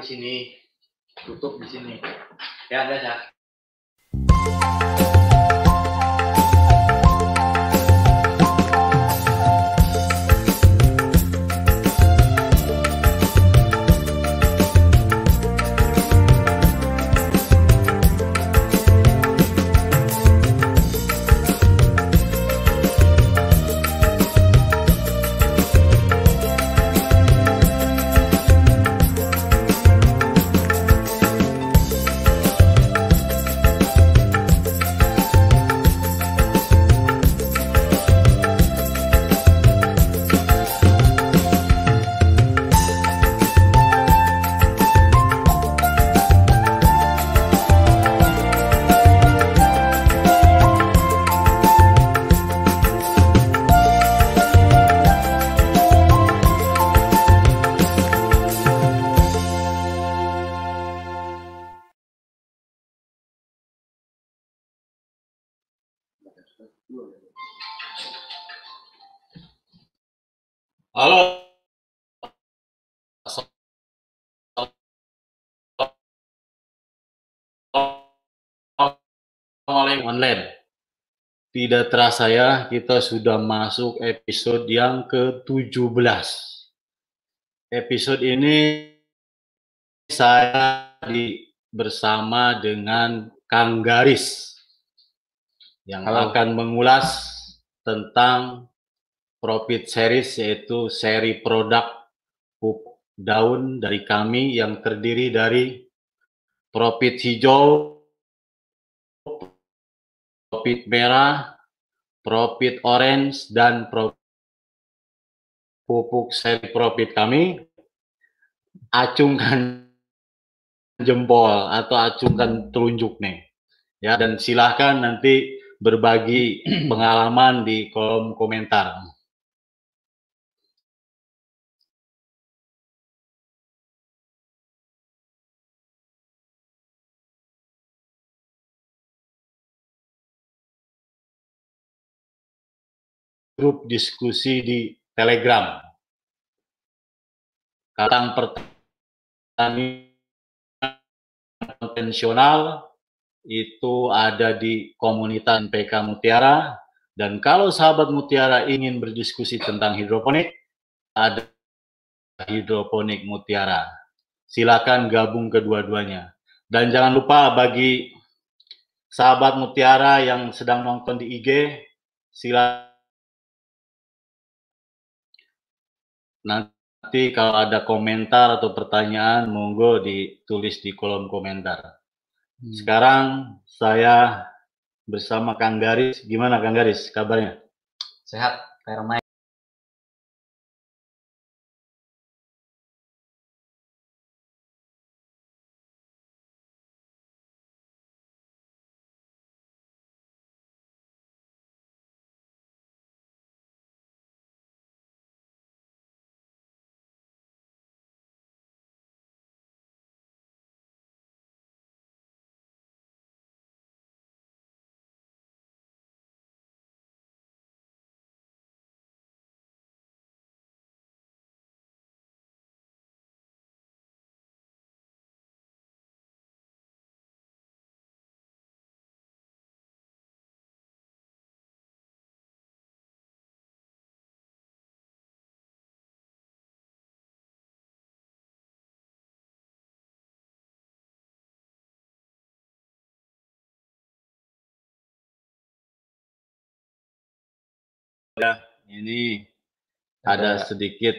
di sini, tutup di sini. Ya, ada ya. Halo. Assalamualaikum online. Tidak terasa ya, kita sudah masuk episode yang ke-17. Episode ini saya bersama dengan Kang Garis yang akan mengulas tentang Profit series, yaitu seri produk pupuk daun dari kami yang terdiri dari Profit hijau, Profit merah, Profit orange, dan pupuk seri Profit kami. Acungkan jempol atau acungkan telunjuk nih ya, dan silahkan nanti berbagi pengalaman di kolom komentar. Grup diskusi di Telegram. Kadang pertanian konvensional itu ada di komunitas PK Mutiara, dan kalau sahabat Mutiara ingin berdiskusi tentang hidroponik, ada Hidroponik Mutiara. Silakan gabung kedua-duanya. Dan jangan lupa bagi sahabat Mutiara yang sedang nonton di IG, silakan nanti kalau ada komentar atau pertanyaan, monggo ditulis di kolom komentar. Sekarang saya bersama Kang Garis. Gimana Kang Garis kabarnya? Sehat, Pak Herman. Ya, ini ada sedikit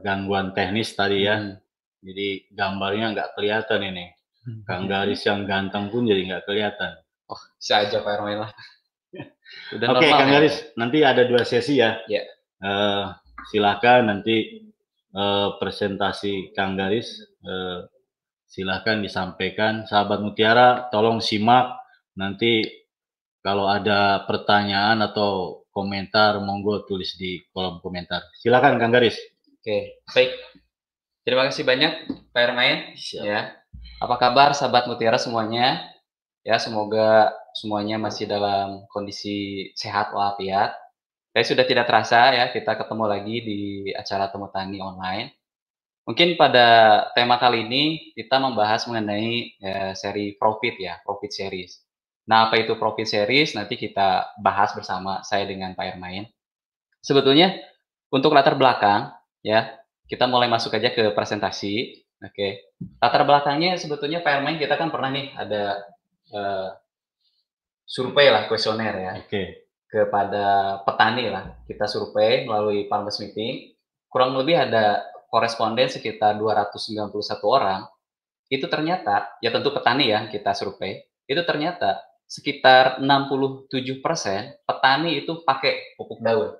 gangguan teknis tadi ya. Jadi gambarnya nggak kelihatan ini. Kang Garis yang ganteng pun jadi nggak kelihatan. Oh, saya aja Pak Ermay lah. Oke, Kang Garis, nanti ada dua sesi ya. Yeah. Silahkan nanti presentasi Kang Garis silahkan disampaikan. Sahabat Mutiara, tolong simak. Nanti kalau ada pertanyaan atau komentar, monggo tulis di kolom komentar. Silakan Kang Garis. Oke, baik. Terima kasih banyak Pak Ermay. Ya. Apa kabar sahabat Mutiara semuanya? Ya, semoga semuanya masih dalam kondisi sehat walafiat. Saya sudah tidak terasa ya, kita ketemu lagi di acara Temu Tani Online. Mungkin pada tema kali ini kita membahas mengenai seri profit ya, profit series. Nah, apa itu profit series? Nanti kita bahas bersama saya dengan Pak Ermay. Sebetulnya untuk latar belakang ya, kita mulai masuk aja ke presentasi. Oke. Latar belakangnya sebetulnya Pak Ermay, kita kan pernah nih ada survei lah, kuesioner ya. Oke. Kepada petani lah. Kita survei melalui farmers meeting. Kurang lebih ada koresponden sekitar 291 orang, itu ternyata, ya tentu petani ya kita survei, itu ternyata sekitar 67% petani itu pakai pupuk daun,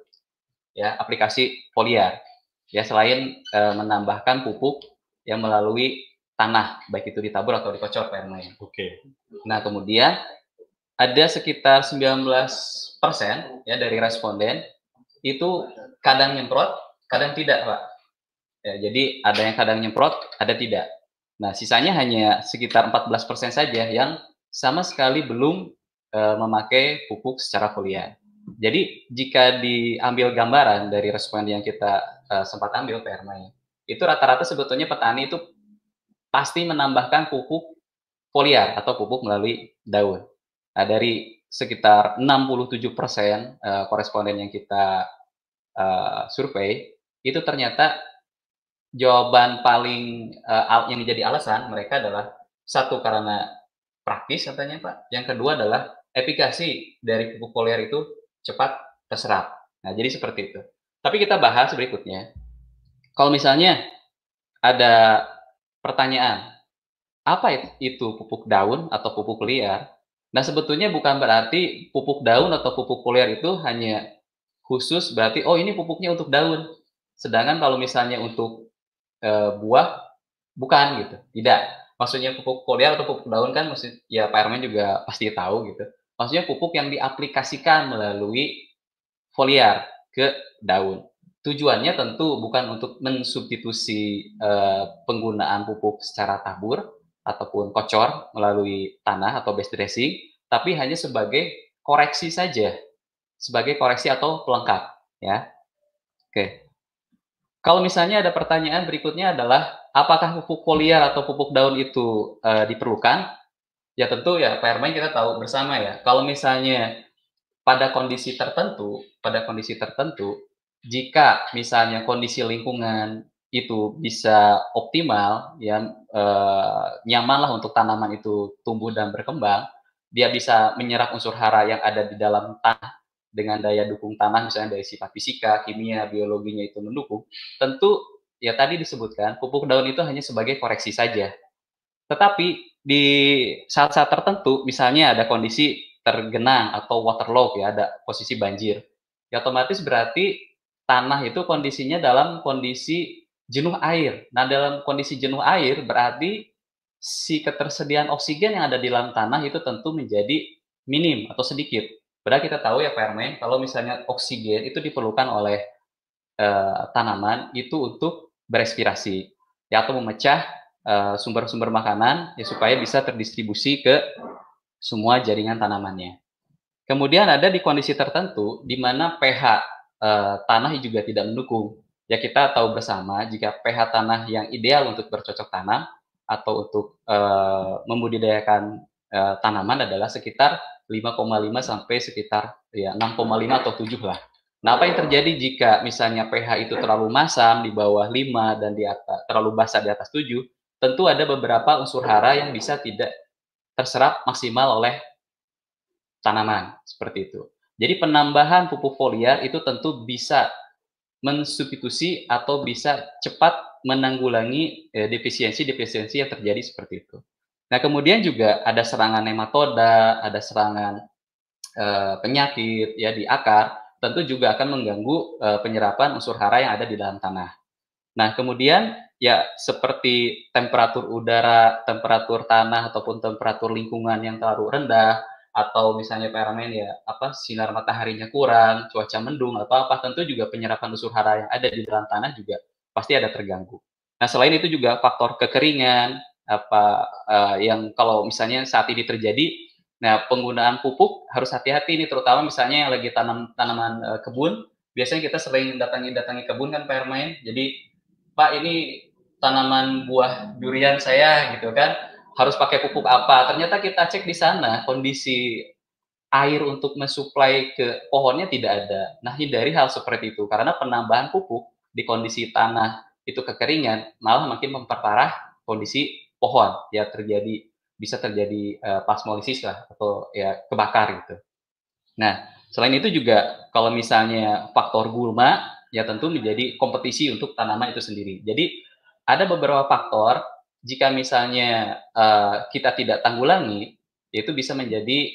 ya aplikasi foliar, ya selain menambahkan pupuk yang melalui tanah, baik itu ditabur atau dikocor, Pak Herman. Oke. Nah kemudian ada sekitar 19% ya dari responden itu kadang nyemprot, kadang tidak, Pak. Ya, jadi ada yang kadang nyemprot, ada tidak. Nah, sisanya hanya sekitar 14% saja yang sama sekali belum memakai pupuk secara foliar. Jadi, jika diambil gambaran dari responden yang kita sempat ambil, Pak Herman, itu rata-rata sebetulnya petani itu pasti menambahkan pupuk foliar atau pupuk melalui daun. Nah, dari sekitar 67% koresponden yang kita survei, itu ternyata jawaban paling yang menjadi alasan mereka adalah satu karena praktis katanya Pak, yang kedua adalah efikasi dari pupuk foliar itu cepat terserap. Nah jadi seperti itu. Tapi kita bahas berikutnya. Kalau misalnya ada pertanyaan apa itu pupuk daun atau pupuk liar? Nah sebetulnya bukan berarti pupuk daun atau pupuk foliar itu hanya khusus berarti oh ini pupuknya untuk daun. Sedangkan kalau misalnya untuk buah bukan gitu, tidak. Maksudnya pupuk foliar atau pupuk daun kan maksud ya Pak Herman juga pasti tahu gitu. Maksudnya pupuk yang diaplikasikan melalui foliar ke daun. Tujuannya tentu bukan untuk mensubstitusi penggunaan pupuk secara tabur ataupun kocor melalui tanah atau base dressing, tapi hanya sebagai koreksi saja, sebagai koreksi atau pelengkap ya. Oke. Kalau misalnya ada pertanyaan berikutnya adalah apakah pupuk foliar atau pupuk daun itu diperlukan? Ya tentu ya Pak Herman kita tahu bersama ya. Kalau misalnya pada kondisi tertentu, jika misalnya kondisi lingkungan itu bisa optimal, ya nyamanlah untuk tanaman itu tumbuh dan berkembang, dia bisa menyerap unsur hara yang ada di dalam tanah. Dengan daya dukung tanah misalnya dari sifat fisika, kimia, biologinya itu mendukung, tentu ya tadi disebutkan pupuk daun itu hanya sebagai koreksi saja. Tetapi di saat-saat tertentu misalnya ada kondisi tergenang atau waterlogged ya, ada posisi banjir, ya otomatis berarti tanah itu kondisinya dalam kondisi jenuh air. Nah dalam kondisi jenuh air berarti si ketersediaan oksigen yang ada di dalam tanah itu tentu menjadi minim atau sedikit. Padahal kita tahu ya Pak Herman, kalau misalnya oksigen itu diperlukan oleh tanaman itu untuk berespirasi ya, atau memecah sumber-sumber makanan ya, supaya bisa terdistribusi ke semua jaringan tanamannya. Kemudian ada di kondisi tertentu di mana pH tanah juga tidak mendukung. Ya kita tahu bersama jika pH tanah yang ideal untuk bercocok tanam atau untuk membudidayakan tanaman adalah sekitar 5,5 sampai sekitar ya 6,5 atau 7 lah. Nah, apa yang terjadi jika misalnya pH itu terlalu masam di bawah 5 dan di atas terlalu basah di atas 7, tentu ada beberapa unsur hara yang bisa tidak terserap maksimal oleh tanaman, seperti itu. Jadi penambahan pupuk foliar itu tentu bisa mensubstitusi atau bisa cepat menanggulangi defisiensi-defisiensi yang terjadi seperti itu. Nah, kemudian juga ada serangan nematoda, ada serangan penyakit ya di akar, tentu juga akan mengganggu penyerapan unsur hara yang ada di dalam tanah. Nah, kemudian ya seperti temperatur udara, temperatur tanah ataupun temperatur lingkungan yang terlalu rendah atau misalnya Pak Herman ya apa sinar mataharinya kurang, cuaca mendung atau apa, tentu juga penyerapan unsur hara yang ada di dalam tanah juga pasti ada terganggu. Nah, selain itu juga faktor kekeringan yang kalau misalnya saat ini terjadi, nah penggunaan pupuk harus hati-hati ini, terutama misalnya yang lagi tanam tanaman kebun, biasanya kita sering datangi kebun kan Pak Herman, jadi Pak ini tanaman buah durian saya gitu kan, harus pakai pupuk apa. Ternyata kita cek di sana kondisi air untuk mensuplai ke pohonnya tidak ada. Nah, hindari hal seperti itu, karena penambahan pupuk di kondisi tanah itu kekeringan malah makin memperparah kondisi pohon, ya bisa terjadi pasmolisis lah, atau ya kebakar gitu. Nah, selain itu juga kalau misalnya faktor gulma, ya tentu menjadi kompetisi untuk tanaman itu sendiri. Jadi ada beberapa faktor, jika misalnya kita tidak tanggulangi, itu bisa menjadi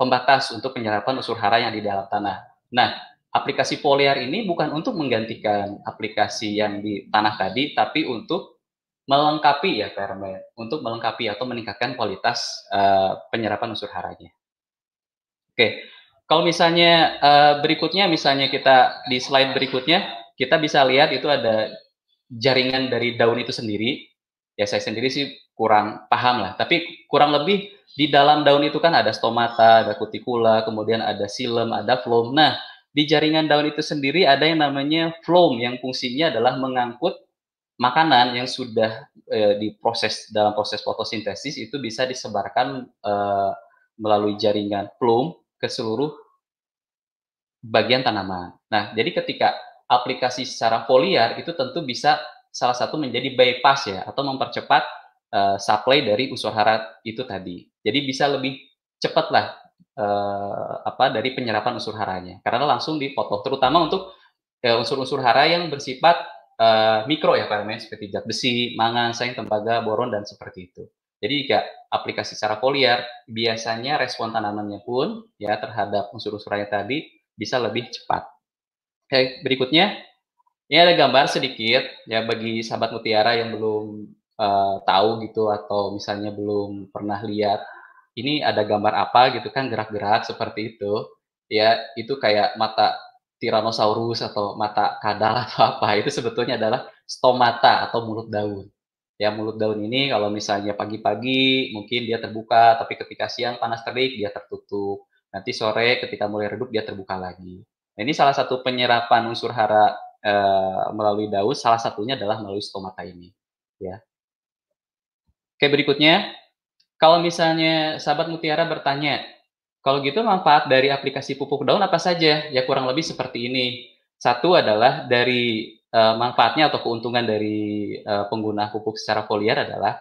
pembatas untuk penyerapan unsur hara yang di dalam tanah. Nah, aplikasi foliar ini bukan untuk menggantikan aplikasi yang di tanah tadi, tapi untuk melengkapi ya, Pak Herman, untuk melengkapi atau meningkatkan kualitas penyerapan unsur haranya. Oke, kalau misalnya berikutnya, misalnya kita di slide berikutnya, kita bisa lihat itu ada jaringan dari daun itu sendiri. Ya, saya sendiri sih kurang paham lah, tapi kurang lebih di dalam daun itu kan ada stomata, ada kutikula, kemudian ada xilem, ada phloem. Nah, di jaringan daun itu sendiri ada yang namanya phloem yang fungsinya adalah mengangkut makanan yang sudah diproses dalam proses fotosintesis, itu bisa disebarkan melalui jaringan phloem ke seluruh bagian tanaman. Nah, jadi ketika aplikasi secara foliar itu tentu bisa salah satu menjadi bypass ya, atau mempercepat supply dari unsur hara itu tadi. Jadi bisa lebih cepat lah dari penyerapan unsur haranya, karena langsung dipotong, terutama untuk unsur-unsur hara yang bersifat mikro ya Pak Herman, seperti zat besi, mangan, seng, tembaga, boron, dan seperti itu. Jadi jika aplikasi secara foliar, biasanya respon tanamannya pun ya terhadap unsur-unsur hara tadi bisa lebih cepat. Oke, berikutnya ini ada gambar sedikit ya bagi sahabat mutiara yang belum tahu gitu, atau misalnya belum pernah lihat ini ada gambar apa gitu kan, gerak-gerak seperti itu ya, itu kayak mata Tyrannosaurus atau mata kadal atau apa, itu sebetulnya adalah stomata atau mulut daun. Ya, mulut daun ini kalau misalnya pagi-pagi mungkin dia terbuka, tapi ketika siang panas terik dia tertutup, nanti sore ketika mulai redup dia terbuka lagi. Nah, ini salah satu penyerapan unsur hara melalui daun, salah satunya adalah melalui stomata ini ya. Oke, berikutnya, kalau misalnya sahabat mutiara bertanya, kalau gitu manfaat dari aplikasi pupuk daun apa saja? Ya kurang lebih seperti ini. Satu adalah dari manfaatnya atau keuntungan dari pengguna pupuk secara foliar adalah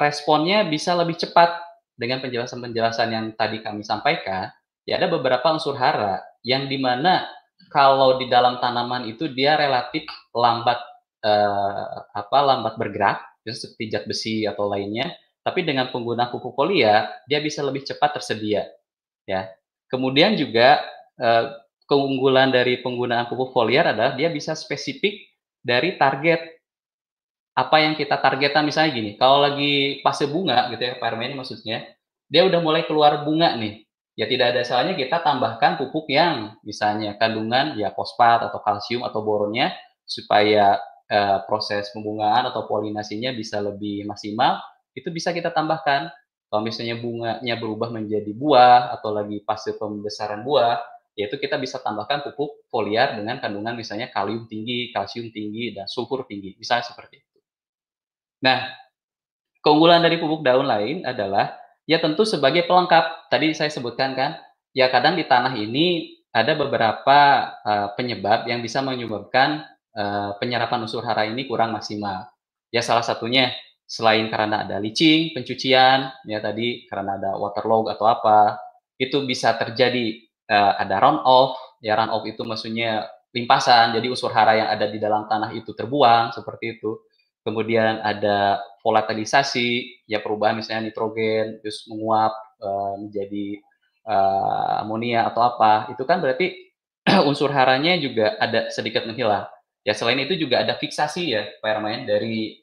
responnya bisa lebih cepat. Dengan penjelasan-penjelasan yang tadi kami sampaikan, ya ada beberapa unsur hara yang dimana kalau di dalam tanaman itu dia relatif lambat lambat bergerak, seperti zat besi atau lainnya, tapi dengan pengguna pupuk foliar dia bisa lebih cepat tersedia ya. Kemudian juga keunggulan dari penggunaan pupuk foliar adalah dia bisa spesifik dari target apa yang kita targetkan. Misalnya gini, kalau lagi fase bunga gitu ya Pak Herman, maksudnya dia udah mulai keluar bunga nih ya, tidak ada salahnya kita tambahkan pupuk yang misalnya kandungan ya fosfat atau kalsium atau boronnya, supaya proses pembungaan atau polinasinya bisa lebih maksimal. Itu bisa kita tambahkan. Kalau misalnya bunganya berubah menjadi buah atau lagi fase pembesaran buah, yaitu kita bisa tambahkan pupuk foliar dengan kandungan misalnya kalium tinggi, kalsium tinggi, dan sulfur tinggi, misalnya seperti itu. Nah, keunggulan dari pupuk daun lain adalah ya tentu sebagai pelengkap. Tadi saya sebutkan kan, ya kadang di tanah ini ada beberapa penyebab yang bisa menyebabkan penyerapan unsur hara ini kurang maksimal. Ya salah satunya selain karena ada leaching, pencucian, ya tadi karena ada waterlog atau apa, itu bisa terjadi ada runoff. Ya runoff itu maksudnya limpasan, jadi unsur hara yang ada di dalam tanah itu terbuang seperti itu. Kemudian ada volatilisasi, ya perubahan misalnya nitrogen terus menguap menjadi amonia atau apa, itu kan berarti unsur haranya juga ada sedikit menghilang. Ya selain itu juga ada fiksasi ya Pak Herman dari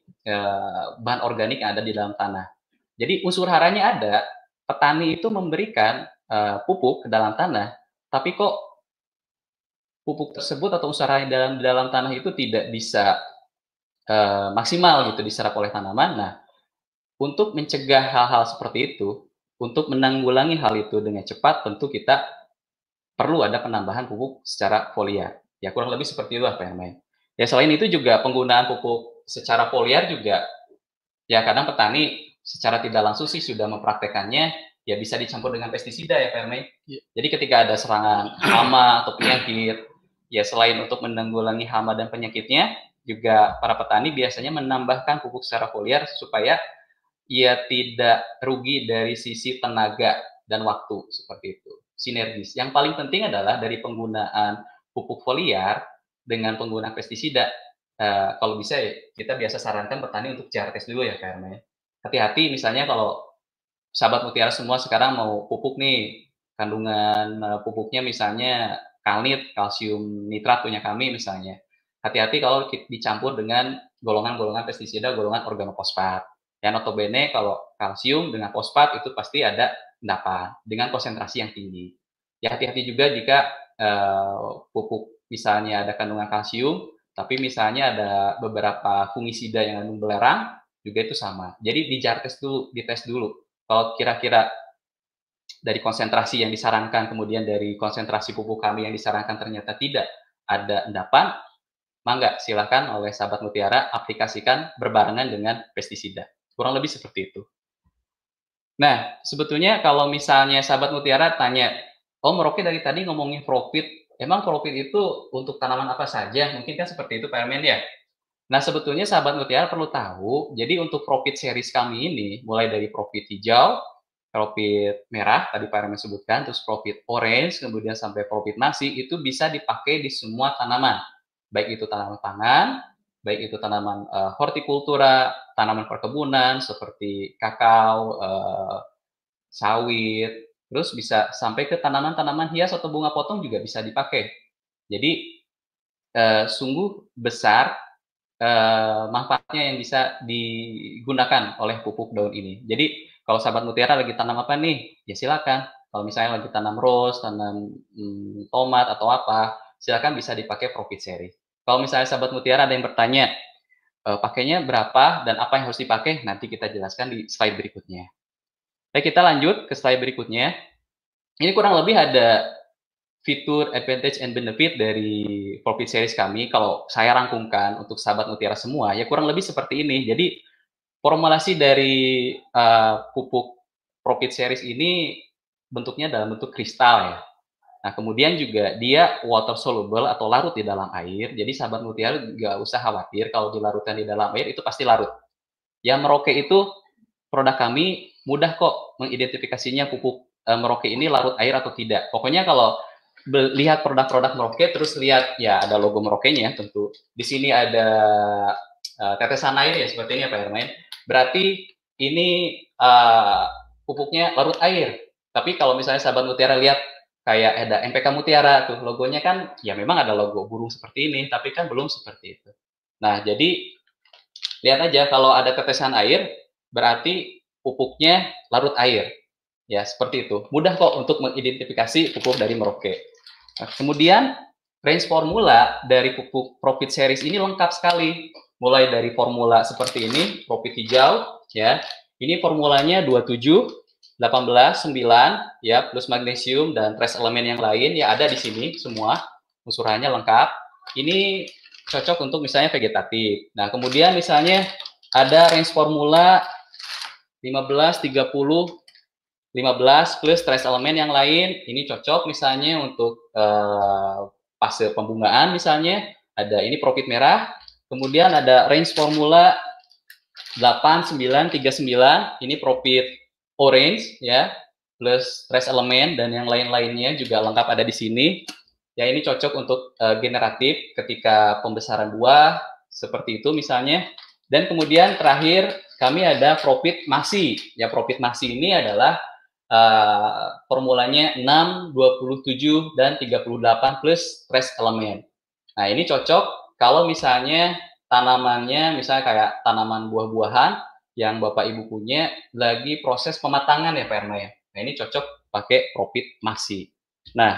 bahan organik yang ada di dalam tanah. Jadi unsur haranya ada, petani itu memberikan pupuk ke dalam tanah, tapi kok pupuk tersebut atau unsur hara dalam tanah itu tidak bisa maksimal gitu diserap oleh tanaman. Nah, untuk mencegah hal-hal seperti itu, untuk menanggulangi hal itu dengan cepat, tentu kita perlu ada penambahan pupuk secara foliar. Ya kurang lebih seperti itu Pak Herman. Ya selain itu juga penggunaan pupuk secara foliar juga ya kadang petani secara tidak langsung sih sudah mempraktekannya, ya bisa dicampur dengan pestisida ya Pak Herman. Ya. Jadi ketika ada serangan hama atau penyakit, ya selain untuk menanggulangi hama dan penyakitnya, juga para petani biasanya menambahkan pupuk secara foliar supaya ia tidak rugi dari sisi tenaga dan waktu, seperti itu. Sinergis. Yang paling penting adalah dari penggunaan pupuk foliar dengan penggunaan pestisida, kalau bisa kita biasa sarankan petani untuk jar tes dulu ya karena hati-hati misalnya kalau sahabat mutiara semua sekarang mau pupuk nih, kandungan pupuknya misalnya kalit, kalsium nitrat punya kami misalnya, hati-hati kalau dicampur dengan golongan-golongan pestisida, golongan organofosfat. Ya notabene kalau kalsium dengan fosfat itu pasti ada endapan dengan konsentrasi yang tinggi. Ya hati-hati juga jika pupuk misalnya ada kandungan kalsium, tapi misalnya ada beberapa fungisida yang kandung belerang, juga itu sama. Jadi dites dulu. Kalau kira-kira dari konsentrasi yang disarankan, kemudian dari konsentrasi pupuk kami yang disarankan ternyata tidak ada endapan, mangga silahkan oleh sahabat mutiara aplikasikan berbarengan dengan pestisida. Kurang lebih seperti itu. Nah, sebetulnya kalau misalnya sahabat mutiara tanya, oh Meroke dari tadi ngomongin profit, emang profit itu untuk tanaman apa saja? Mungkin kan seperti itu Pak Herman ya? Nah sebetulnya sahabat mutiara perlu tahu, jadi untuk profit series kami ini, mulai dari profit hijau, profit merah, tadi Pak Herman sebutkan, terus profit orange, kemudian sampai profit maxi, itu bisa dipakai di semua tanaman. Baik itu tanaman pangan, baik itu tanaman hortikultura, tanaman perkebunan, seperti kakao, sawit, terus bisa sampai ke tanaman-tanaman hias atau bunga potong juga bisa dipakai. Jadi sungguh besar manfaatnya yang bisa digunakan oleh pupuk daun ini. Jadi kalau sahabat mutiara lagi tanam apa nih? Ya silakan. Kalau misalnya lagi tanam rose, tanam tomat atau apa, silakan bisa dipakai profit series. Kalau misalnya sahabat mutiara ada yang bertanya, pakainya berapa dan apa yang harus dipakai? Nanti kita jelaskan di slide berikutnya. Baik, kita lanjut ke slide berikutnya. Ini kurang lebih ada fitur, advantage, and benefit dari profit series kami. Kalau saya rangkumkan untuk sahabat mutiara semua, ya kurang lebih seperti ini. Jadi, formulasi dari pupuk profit series ini bentuknya dalam bentuk kristal ya. Nah, kemudian juga dia water soluble atau larut di dalam air. Jadi, sahabat mutiara nggak usah khawatir kalau dilarutkan di dalam air, itu pasti larut. Ya, Meroke itu produk kami mudah kok mengidentifikasinya pupuk Meroke ini larut air atau tidak. Pokoknya kalau lihat produk-produk Meroke, terus lihat ya ada logo Merokenya tentu. Di sini ada tetesan air ya seperti ini ya Pak Herman. Berarti ini pupuknya larut air. Tapi kalau misalnya sahabat mutiara lihat kayak ada NPK Mutiara tuh logonya kan ya memang ada logo burung seperti ini, tapi kan belum seperti itu. Nah jadi lihat aja kalau ada tetesan air berarti pupuknya larut air, ya seperti itu. Mudah kok untuk mengidentifikasi pupuk dari Meroke. Nah, kemudian range formula dari pupuk profit series ini lengkap sekali. Mulai dari formula seperti ini, profit hijau, ya. Ini formulanya 27, 18, 9, ya plus magnesium dan trace elemen yang lain ya ada di sini semua unsurannya lengkap. Ini cocok untuk misalnya vegetatif. Nah kemudian misalnya ada range formula 15, 30, 15 plus trace elemen yang lain, ini cocok misalnya untuk fase pembungaan misalnya, ada ini profit merah, kemudian ada range formula 8, 9, 39, ini profit orange ya, plus trace elemen dan yang lain-lainnya juga lengkap ada di sini. Ya ini cocok untuk generatif ketika pembesaran buah, seperti itu misalnya. Dan kemudian terakhir kami ada profit maxi. Ya, profit maxi ini adalah formulanya 6, 27, dan 38 plus trace elemen. Nah, ini cocok kalau misalnya tanamannya, misalnya kayak tanaman buah-buahan yang Bapak Ibu punya lagi proses pematangan ya, Pak Ermay. Nah, ini cocok pakai profit maxi. Nah,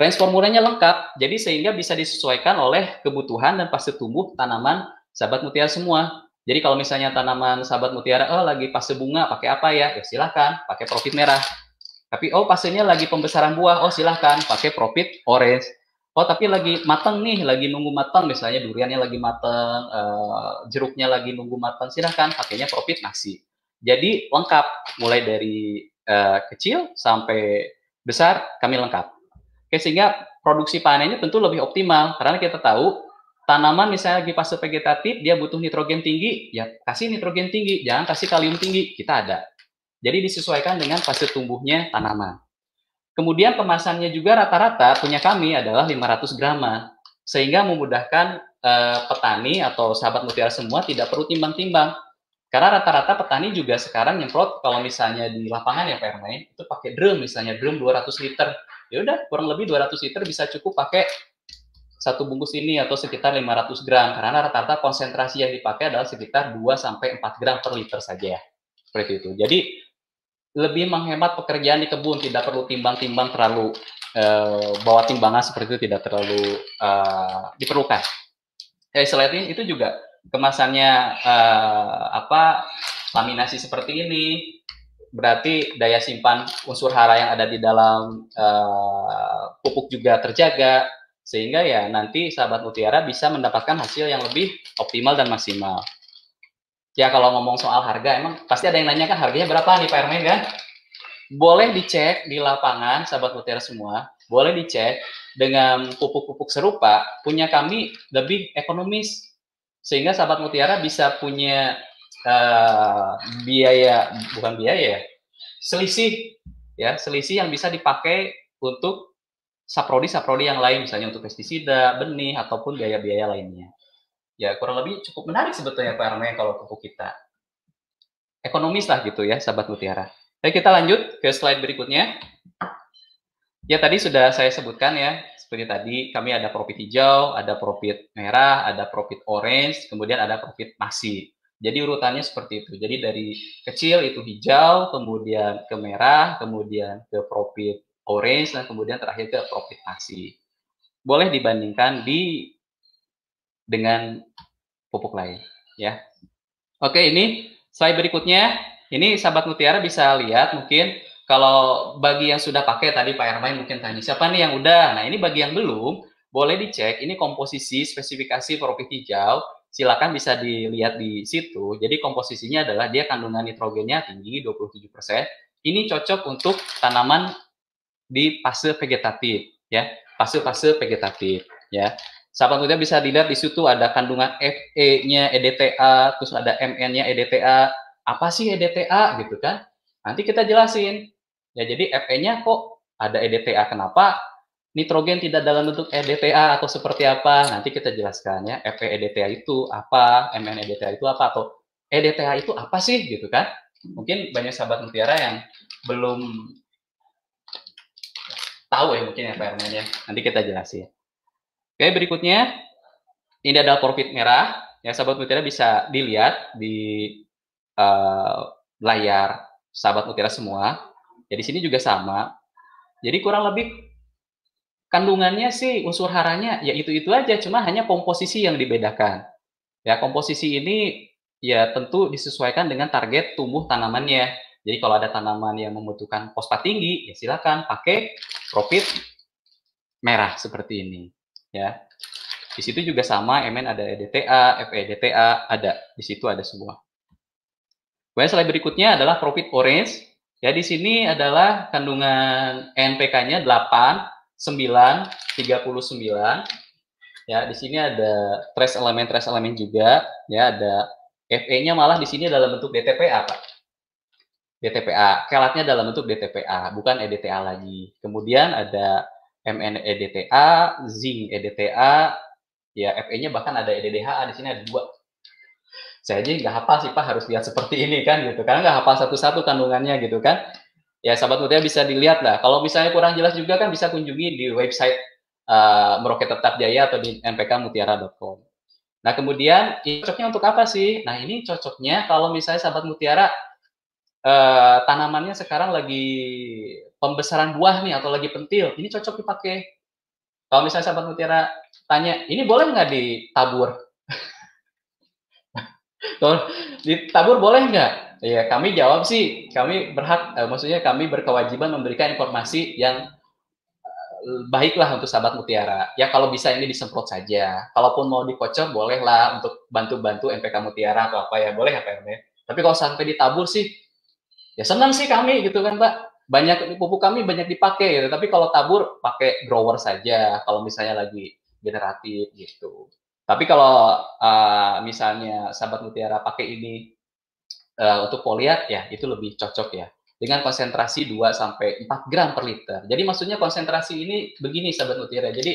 range formulanya lengkap, jadi sehingga bisa disesuaikan oleh kebutuhan dan fase tumbuh tanaman sahabat mutiara semua. Jadi kalau misalnya tanaman sahabat mutiara, oh lagi fase bunga, pakai apa ya? Ya silahkan, pakai profit merah. Tapi oh fasenya lagi pembesaran buah, oh silahkan, pakai profit orange. oh tapi lagi matang nih, lagi nunggu matang, misalnya duriannya lagi matang, jeruknya lagi nunggu matang, silahkan pakainya profit maxi. Jadi lengkap, mulai dari kecil sampai besar kami lengkap. Oke, sehingga produksi panennya tentu lebih optimal, karena kita tahu tanaman misalnya lagi fase vegetatif, dia butuh nitrogen tinggi, ya kasih nitrogen tinggi, jangan kasih kalium tinggi, kita ada. Jadi disesuaikan dengan fase tumbuhnya tanaman. Kemudian kemasannya juga rata-rata punya kami adalah 500 gram, sehingga memudahkan petani atau sahabat mutiara semua tidak perlu timbang-timbang. Karena rata-rata petani juga sekarang nyemprot, kalau misalnya di lapangan ya Pak Ermay, itu pakai drum misalnya, drum 200 liter. Ya udah, kurang lebih 200 liter bisa cukup pakai satu bungkus ini atau sekitar 500 gram. Karena rata-rata konsentrasi yang dipakai adalah sekitar 2-4 gram per liter saja ya. Seperti itu. Jadi lebih menghemat pekerjaan di kebun, tidak perlu timbang-timbang terlalu, bawa timbangan seperti itu tidak terlalu diperlukan. Ya, selain itu juga kemasannya laminasi seperti ini, berarti daya simpan unsur hara yang ada di dalam pupuk juga terjaga, sehingga ya nanti sahabat mutiara bisa mendapatkan hasil yang lebih optimal dan maksimal. Ya kalau ngomong soal harga, emang pasti ada yang nanya kan harganya berapa nih Pak Herman kan? Boleh dicek di lapangan, sahabat mutiara semua, boleh dicek dengan pupuk-pupuk serupa, punya kami lebih ekonomis. Sehingga sahabat mutiara bisa punya selisih. Ya, selisih yang bisa dipakai untuk saprodi-saprodi yang lain, misalnya untuk pestisida, benih, ataupun biaya-biaya lainnya. Ya kurang lebih cukup menarik sebetulnya Pak Ermay kalau pupuk kita ekonomis lah gitu ya sahabat mutiara. Jadi kita lanjut ke slide berikutnya. Ya tadi sudah saya sebutkan ya, seperti tadi kami ada profit hijau, ada profit merah, ada profit orange, kemudian ada profit maxi. Jadi urutannya seperti itu. Jadi dari kecil itu hijau, kemudian ke merah, kemudian ke profit orange, dan kemudian terakhir ke profit maxi. Boleh dibandingkan dengan pupuk lain ya. Oke, ini slide berikutnya. Ini sahabat mutiara bisa lihat mungkin kalau bagi yang sudah pakai tadi Pak Herman mungkin tanya siapa nih yang udah. Nah, ini bagi yang belum boleh dicek ini komposisi spesifikasi profit hijau. Silakan bisa dilihat di situ. Jadi komposisinya adalah dia kandungan nitrogennya tinggi 27%. Ini cocok untuk tanaman di fase vegetatif ya, fase-fase vegetatif ya. Sahabat mutiara bisa dilihat di situ ada kandungan Fe-nya EDTA, terus ada Mn-nya EDTA. Apa sih EDTA gitu kan? Nanti kita jelasin. Ya jadi Fe-nya kok ada EDTA kenapa? Nitrogen tidak dalam bentuk EDTA atau seperti apa? Nanti kita jelaskan ya. Fe EDTA itu apa? Mn EDTA itu apa? Atau EDTA itu apa sih gitu kan? Mungkin banyak sahabat mutiara yang belum tahu ya mungkin ya Pak Herman ya. Nanti kita jelasin. Oke, berikutnya ini adalah profit merah. Ya, sahabat mutiara bisa dilihat di layar sahabat mutiara semua. Jadi sini juga sama. Jadi kurang lebih kandungannya sih unsur haranya ya itu aja, cuma hanya komposisi yang dibedakan. Ya, komposisi ini ya tentu disesuaikan dengan target tumbuh tanamannya. Jadi kalau ada tanaman yang membutuhkan fosfat tinggi, ya silakan pakai profit merah seperti ini. Ya, di situ juga sama, Mn ada EDTA, Fe EDTA ada, di situ ada semua. Kemudian slide berikutnya adalah profit orange. Ya, di sini adalah kandungan NPK-nya 8, 9, 39. Ya, di sini ada trace elemen juga. Ya, ada Fe-nya malah di sini dalam bentuk DTPA, Pak. DTPA, kelatnya dalam bentuk DTPA, bukan EDTA lagi. Kemudian ada Mn EDTA, Zinc EDTA, ya Fe-nya bahkan ada EDDHA di sini ada 2. Saya aja nggak hafal sih Pak, harus lihat seperti ini kan gitu, karena nggak hafal satu-satu kandungannya gitu kan. Ya sahabat mutiara bisa dilihat lah. Kalau misalnya kurang jelas juga kan bisa kunjungi di website Meroke Tetap Jaya atau di npkmutiara.com. Nah kemudian cocoknya untuk apa sih? Nah ini cocoknya kalau misalnya sahabat mutiara tanamannya sekarang lagi pembesaran buah nih atau lagi pentil, ini cocok dipakai. Kalau misalnya sahabat mutiara tanya, ini boleh nggak ditabur? Ditabur boleh nggak? Ya kami jawab sih, kami berhak, maksudnya kami berkewajiban memberikan informasi yang baiklah untuk sahabat Mutiara. Ya kalau bisa ini disemprot saja. Kalaupun mau dikocor bolehlah untuk bantu-bantu NPK Mutiara atau apa ya, boleh ya Pak Ermay. Tapi kalau sampai ditabur sih, ya senang sih kami gitu kan Pak. Banyak pupuk kami banyak dipakai gitu. Tapi kalau tabur pakai grower saja kalau misalnya lagi generatif gitu. Tapi kalau misalnya sahabat Mutiara pakai ini untuk foliat ya itu lebih cocok ya. Dengan konsentrasi 2-4 gram per liter. Jadi maksudnya konsentrasi ini begini sahabat Mutiara. Jadi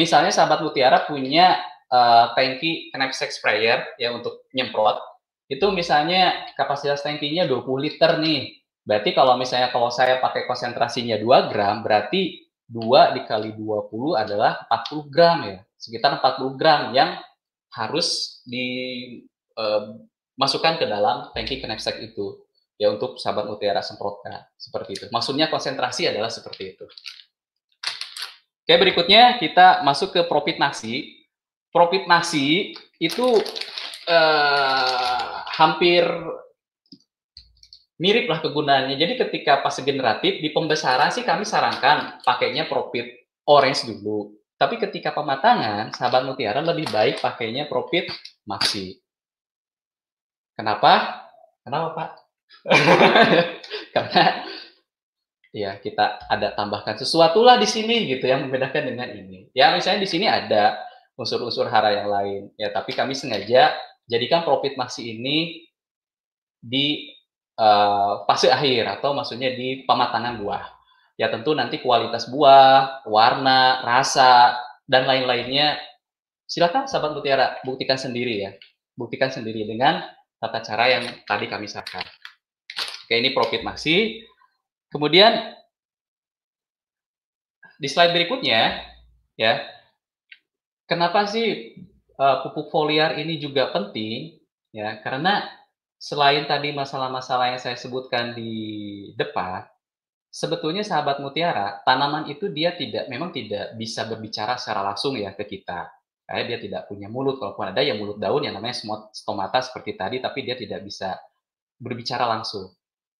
misalnya sahabat Mutiara punya tangki knapsack sprayer ya untuk nyemprot. Itu misalnya kapasitas tangkinya 20 liter nih. Berarti kalau misalnya kalau saya pakai konsentrasinya 2 gram berarti 2 dikali 20 adalah 40 gram ya. Sekitar 40 gram yang harus dimasukkan ke dalam tangki knapsack itu. Ya untuk sahabat Mutiara semprotkan seperti itu. Maksudnya konsentrasi adalah seperti itu. Oke, berikutnya kita masuk ke profit maxi. Profit maxi itu hampir mirip lah kegunaannya. Jadi ketika pas generatif di pembesaran sih kami sarankan pakainya profit orange dulu. Tapi ketika pematangan sahabat Mutiara lebih baik pakainya profit maxi. Kenapa? Kenapa Pak? Karena ya kita ada tambahkan sesuatu lah di sini gitu yang membedakan dengan ini. Ya misalnya di sini ada unsur-unsur hara yang lain ya, tapi kami sengaja jadikan profit maxi ini di fase akhir atau maksudnya di pematangan buah. Ya tentu nanti kualitas buah, warna, rasa dan lain-lainnya silakan sahabat Mutiara buktikan sendiri ya. Buktikan sendiri dengan tata cara yang tadi kami sarankan. Oke, ini profit maxi. Kemudian di slide berikutnya ya. Kenapa sih pupuk foliar ini juga penting? Ya, karena selain tadi masalah-masalah yang saya sebutkan di depan, sebetulnya sahabat Mutiara, tanaman itu dia memang tidak bisa berbicara secara langsung ya ke kita. Karena dia tidak punya mulut, kalaupun ada ya mulut daun yang namanya stomata seperti tadi, tapi dia tidak bisa berbicara langsung.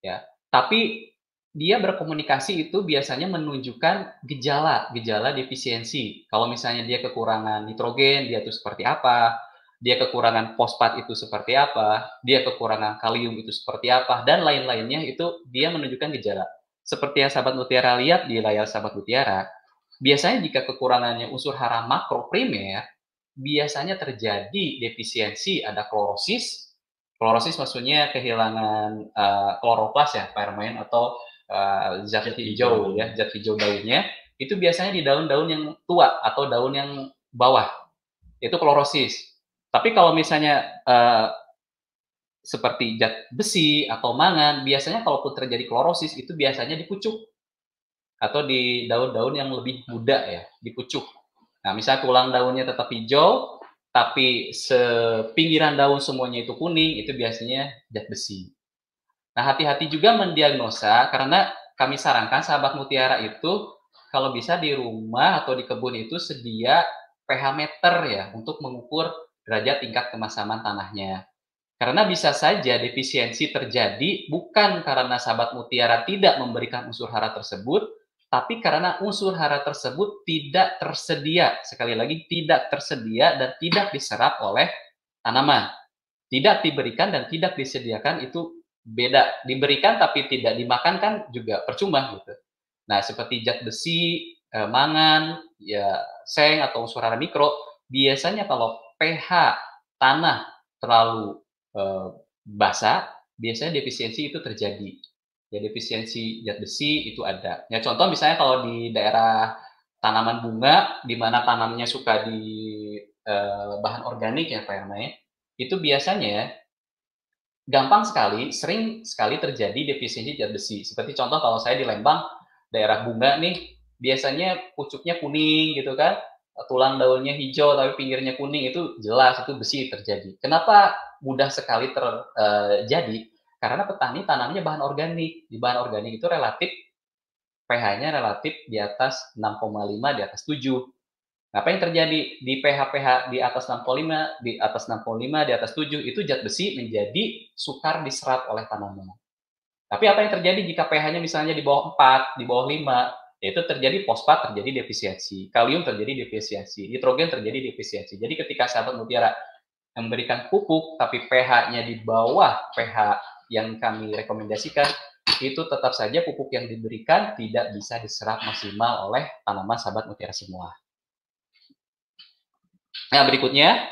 Ya, tapi dia berkomunikasi itu biasanya menunjukkan gejala defisiensi. Kalau misalnya dia kekurangan nitrogen, dia itu seperti apa? Dia kekurangan fosfat itu seperti apa? Dia kekurangan kalium itu seperti apa? Dan lain-lainnya itu dia menunjukkan gejala. Seperti yang sahabat Mutiara lihat di layar sahabat Mutiara, biasanya jika kekurangannya unsur hara makro primer, biasanya terjadi defisiensi, ada klorosis. Klorosis maksudnya kehilangan kloroplas ya, permen atau zat hijau ya, zat hijau daunnya. Itu biasanya di daun-daun yang tua atau daun yang bawah. Itu klorosis. Tapi kalau misalnya seperti zat besi atau mangan, biasanya kalaupun terjadi klorosis itu biasanya di pucuk atau di daun-daun yang lebih muda ya, di pucuk. Nah, misalnya tulang daunnya tetap hijau, tapi sepinggiran daun semuanya itu kuning, itu biasanya zat besi. Nah, hati-hati juga mendiagnosa, karena kami sarankan sahabat Mutiara itu kalau bisa di rumah atau di kebun itu sedia pH meter ya untuk mengukur derajat tingkat kemasaman tanahnya. Karena bisa saja defisiensi terjadi bukan karena sahabat Mutiara tidak memberikan unsur hara tersebut, tapi karena unsur hara tersebut tidak tersedia, sekali lagi tidak tersedia dan tidak diserap oleh tanaman. Tidak diberikan dan tidak disediakan itu beda. Diberikan tapi tidak dimakan kan juga percuma gitu. Nah, seperti zat besi, mangan, ya seng atau unsur hara mikro, biasanya kalau pH tanah terlalu basah, biasanya defisiensi itu terjadi. Ya, defisiensi zat besi itu ada. Ya, contoh misalnya kalau di daerah tanaman bunga, di mana tanamnya suka di bahan organik ya Pak Herman, itu biasanya gampang sekali, sering sekali terjadi defisiensi zat besi. Seperti contoh kalau saya di Lembang, daerah bunga nih, biasanya pucuknya kuning gitu kan, tulang daunnya hijau tapi pinggirnya kuning, itu jelas, itu besi terjadi. Kenapa mudah sekali terjadi? Karena petani tanamnya bahan organik. Di bahan organik itu relatif, pH-nya relatif di atas 6,5, di atas 7. Apa yang terjadi di pH-pH di atas 6,5, di atas 6,5, di atas 7, itu zat besi menjadi sukar diserap oleh tanaman. Tapi apa yang terjadi jika pH-nya misalnya di bawah 4, di bawah 5, Yaitu terjadi fosfat, terjadi defisiensi, kalium terjadi defisiensi, nitrogen terjadi defisiensi. Jadi ketika sahabat mutiara memberikan pupuk, tapi pH-nya di bawah pH yang kami rekomendasikan, itu tetap saja pupuk yang diberikan tidak bisa diserap maksimal oleh tanaman sahabat mutiara semua. Nah, berikutnya,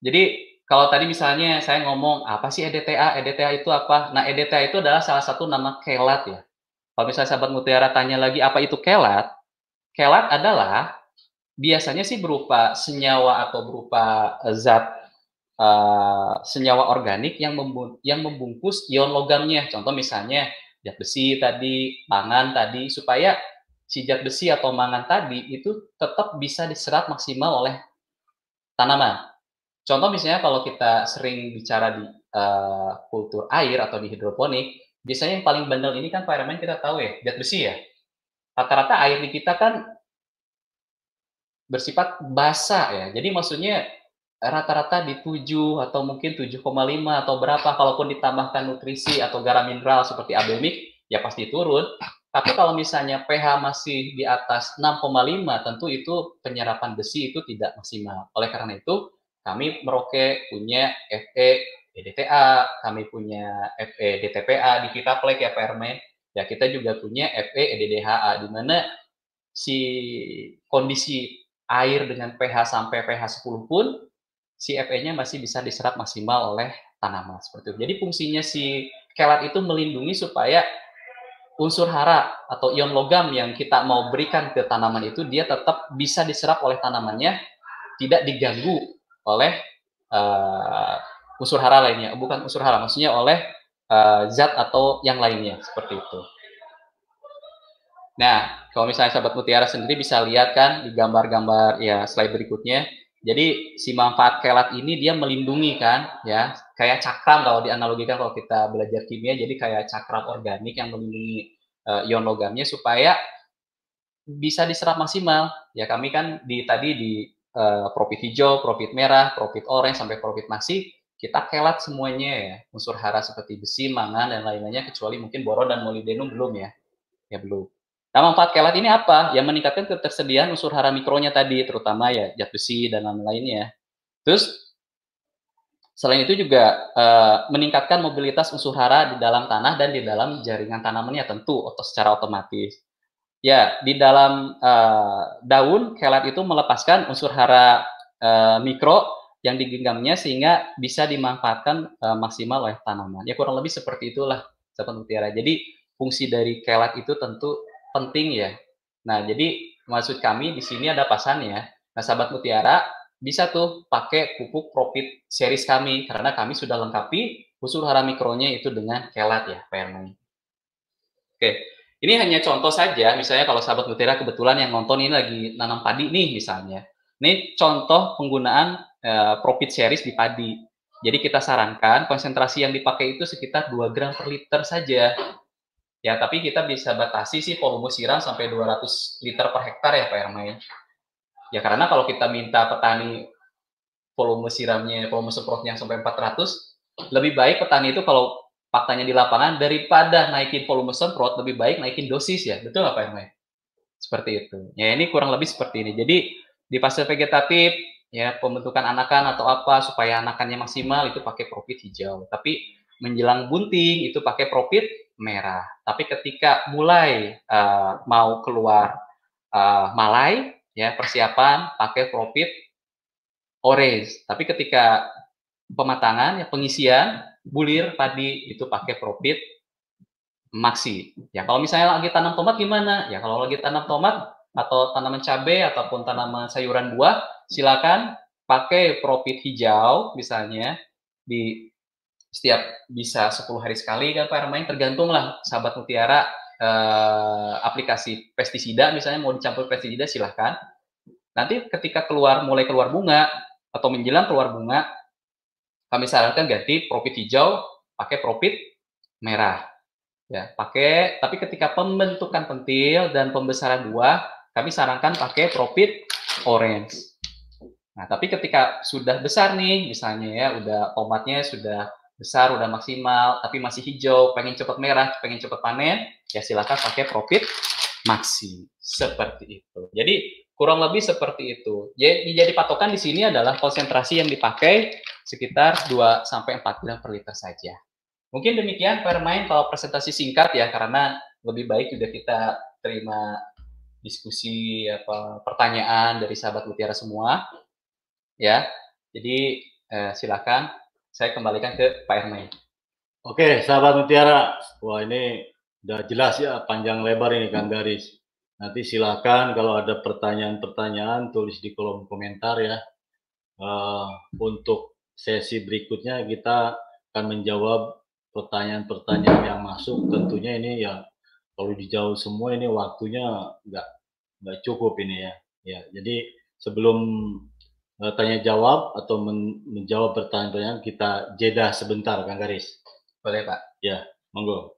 jadi kalau tadi misalnya saya ngomong, apa sih EDTA? EDTA itu apa? Nah, EDTA itu adalah salah satu nama kelat ya. Kalau misalnya sahabat mutiara tanya lagi apa itu kelat, kelat adalah biasanya sih berupa senyawa atau berupa zat senyawa organik yang membungkus ion logamnya. Contoh misalnya zat besi tadi, mangan tadi, supaya si zat besi atau mangan tadi itu tetap bisa diserap maksimal oleh tanaman. Contoh misalnya kalau kita sering bicara di kultur air atau di hidroponik, biasanya yang paling bandel ini kan Pak Herman kita tahu ya, zat besi ya. Rata-rata air di kita kan bersifat basa ya. Jadi maksudnya rata-rata di 7 atau mungkin 7,5 atau berapa. Kalaupun ditambahkan nutrisi atau garam mineral seperti abemik, ya pasti turun. Tapi kalau misalnya pH masih di atas 6,5, tentu itu penyerapan besi itu tidak maksimal. Oleh karena itu, kami Meroke punya Fe EDTA, kami punya Fe DTPA di kita plek ya Pak Ermay. Ya kita juga punya Fe EDDHA, di mana si kondisi air dengan pH sampai pH 10 pun si Fe-nya masih bisa diserap maksimal oleh tanaman seperti itu. Jadi fungsinya si kelat itu melindungi supaya unsur hara atau ion logam yang kita mau berikan ke tanaman itu dia tetap bisa diserap oleh tanamannya, tidak diganggu oleh unsur hara lainnya, bukan unsur hara, maksudnya oleh zat atau yang lainnya, seperti itu. Nah, kalau misalnya sahabat mutiara sendiri bisa lihat kan di gambar-gambar ya slide berikutnya. Jadi si manfaat kelat ini dia melindungi kan, ya kayak cakram kalau dianalogikan kalau kita belajar kimia, jadi kayak cakram organik yang melindungi ion logamnya supaya bisa diserap maksimal. Ya kami kan di tadi di profit hijau, profit merah, profit orange sampai profit maxi, kita kelat semuanya ya, unsur hara seperti besi, mangan, dan lain-lainnya, kecuali mungkin boron dan molybdenum belum ya. Ya belum. Nah, manfaat kelat ini apa? Ya meningkatkan ketersediaan unsur hara mikronya tadi, terutama ya zat besi dan lain-lainnya. Terus, selain itu juga meningkatkan mobilitas unsur hara di dalam tanah dan di dalam jaringan tanamannya tentu secara otomatis. Ya, di dalam daun, kelat itu melepaskan unsur hara mikro yang digenggamnya sehingga bisa dimanfaatkan maksimal oleh tanaman. Ya kurang lebih seperti itulah sahabat mutiara. Jadi fungsi dari kelat itu tentu penting ya. Nah jadi maksud kami di sini ada pasannya. Nah sahabat mutiara bisa tuh pakai pupuk profit series kami karena kami sudah lengkapi unsur hara mikronya itu dengan kelat ya Pak Herman. Oke, ini hanya contoh saja. Misalnya kalau sahabat mutiara kebetulan yang nonton ini lagi nanam padi nih misalnya. Ini contoh penggunaan profit series di padi. Jadi kita sarankan konsentrasi yang dipakai itu sekitar 2 gram per liter saja. Ya, tapi kita bisa batasi sih volume siram sampai 200 liter per hektar ya Pak Ermay. Ya karena kalau kita minta petani volume siramnya, volume semprotnya sampai 400, lebih baik petani itu kalau faktanya di lapangan daripada naikin volume semprot, lebih baik naikin dosis ya. Betul nggak Pak Ermay? Seperti itu. Ya ini kurang lebih seperti ini. Jadi di fase vegetatif ya pembentukan anakan atau apa supaya anakannya maksimal itu pakai profit hijau, tapi menjelang bunting itu pakai profit merah. Tapi ketika mulai mau keluar malai ya persiapan pakai profit orange. Tapi ketika pematangan ya pengisian bulir padi itu pakai profit maxi. Ya kalau misalnya lagi tanam tomat gimana? Ya kalau lagi tanam tomat atau tanaman cabai ataupun tanaman sayuran buah silakan pakai profit hijau misalnya di setiap bisa 10 hari sekali kan Pak Herman, tergantunglah sahabat mutiara aplikasi pestisida misalnya mau dicampur pestisida silahkan. Nanti ketika mulai keluar bunga atau menjelang keluar bunga kami sarankan ganti profit hijau pakai profit merah ya pakai. Tapi ketika pembentukan pentil dan pembesaran buah kami sarankan pakai profit orange. Nah, tapi ketika sudah besar nih, misalnya ya, udah tomatnya sudah besar, udah maksimal, tapi masih hijau, pengen cepat merah, pengen cepat panen, ya silakan pakai profit maxi. Seperti itu. Jadi kurang lebih seperti itu. Jadi patokan di sini adalah konsentrasi yang dipakai sekitar 2 sampai 4 gram per liter saja. Mungkin demikian Pak Herman kalau presentasi singkat ya, karena lebih baik juga kita terima diskusi apa pertanyaan dari sahabat Mutiara semua. Ya. Jadi silakan saya kembalikan ke Pak Herman. Oke, sahabat Mutiara. Wah, ini udah jelas ya panjang lebar ini Kang Garis. Nanti silakan kalau ada pertanyaan-pertanyaan tulis di kolom komentar ya. Untuk sesi berikutnya kita akan menjawab pertanyaan-pertanyaan yang masuk. Tentunya ini ya kalau dijauh semua ini waktunya nggak cukup ini ya. Ya, jadi sebelum tanya jawab atau menjawab pertanyaan-pertanyaan kita jeda sebentar Kang Garis. Boleh Pak? Ya, monggo.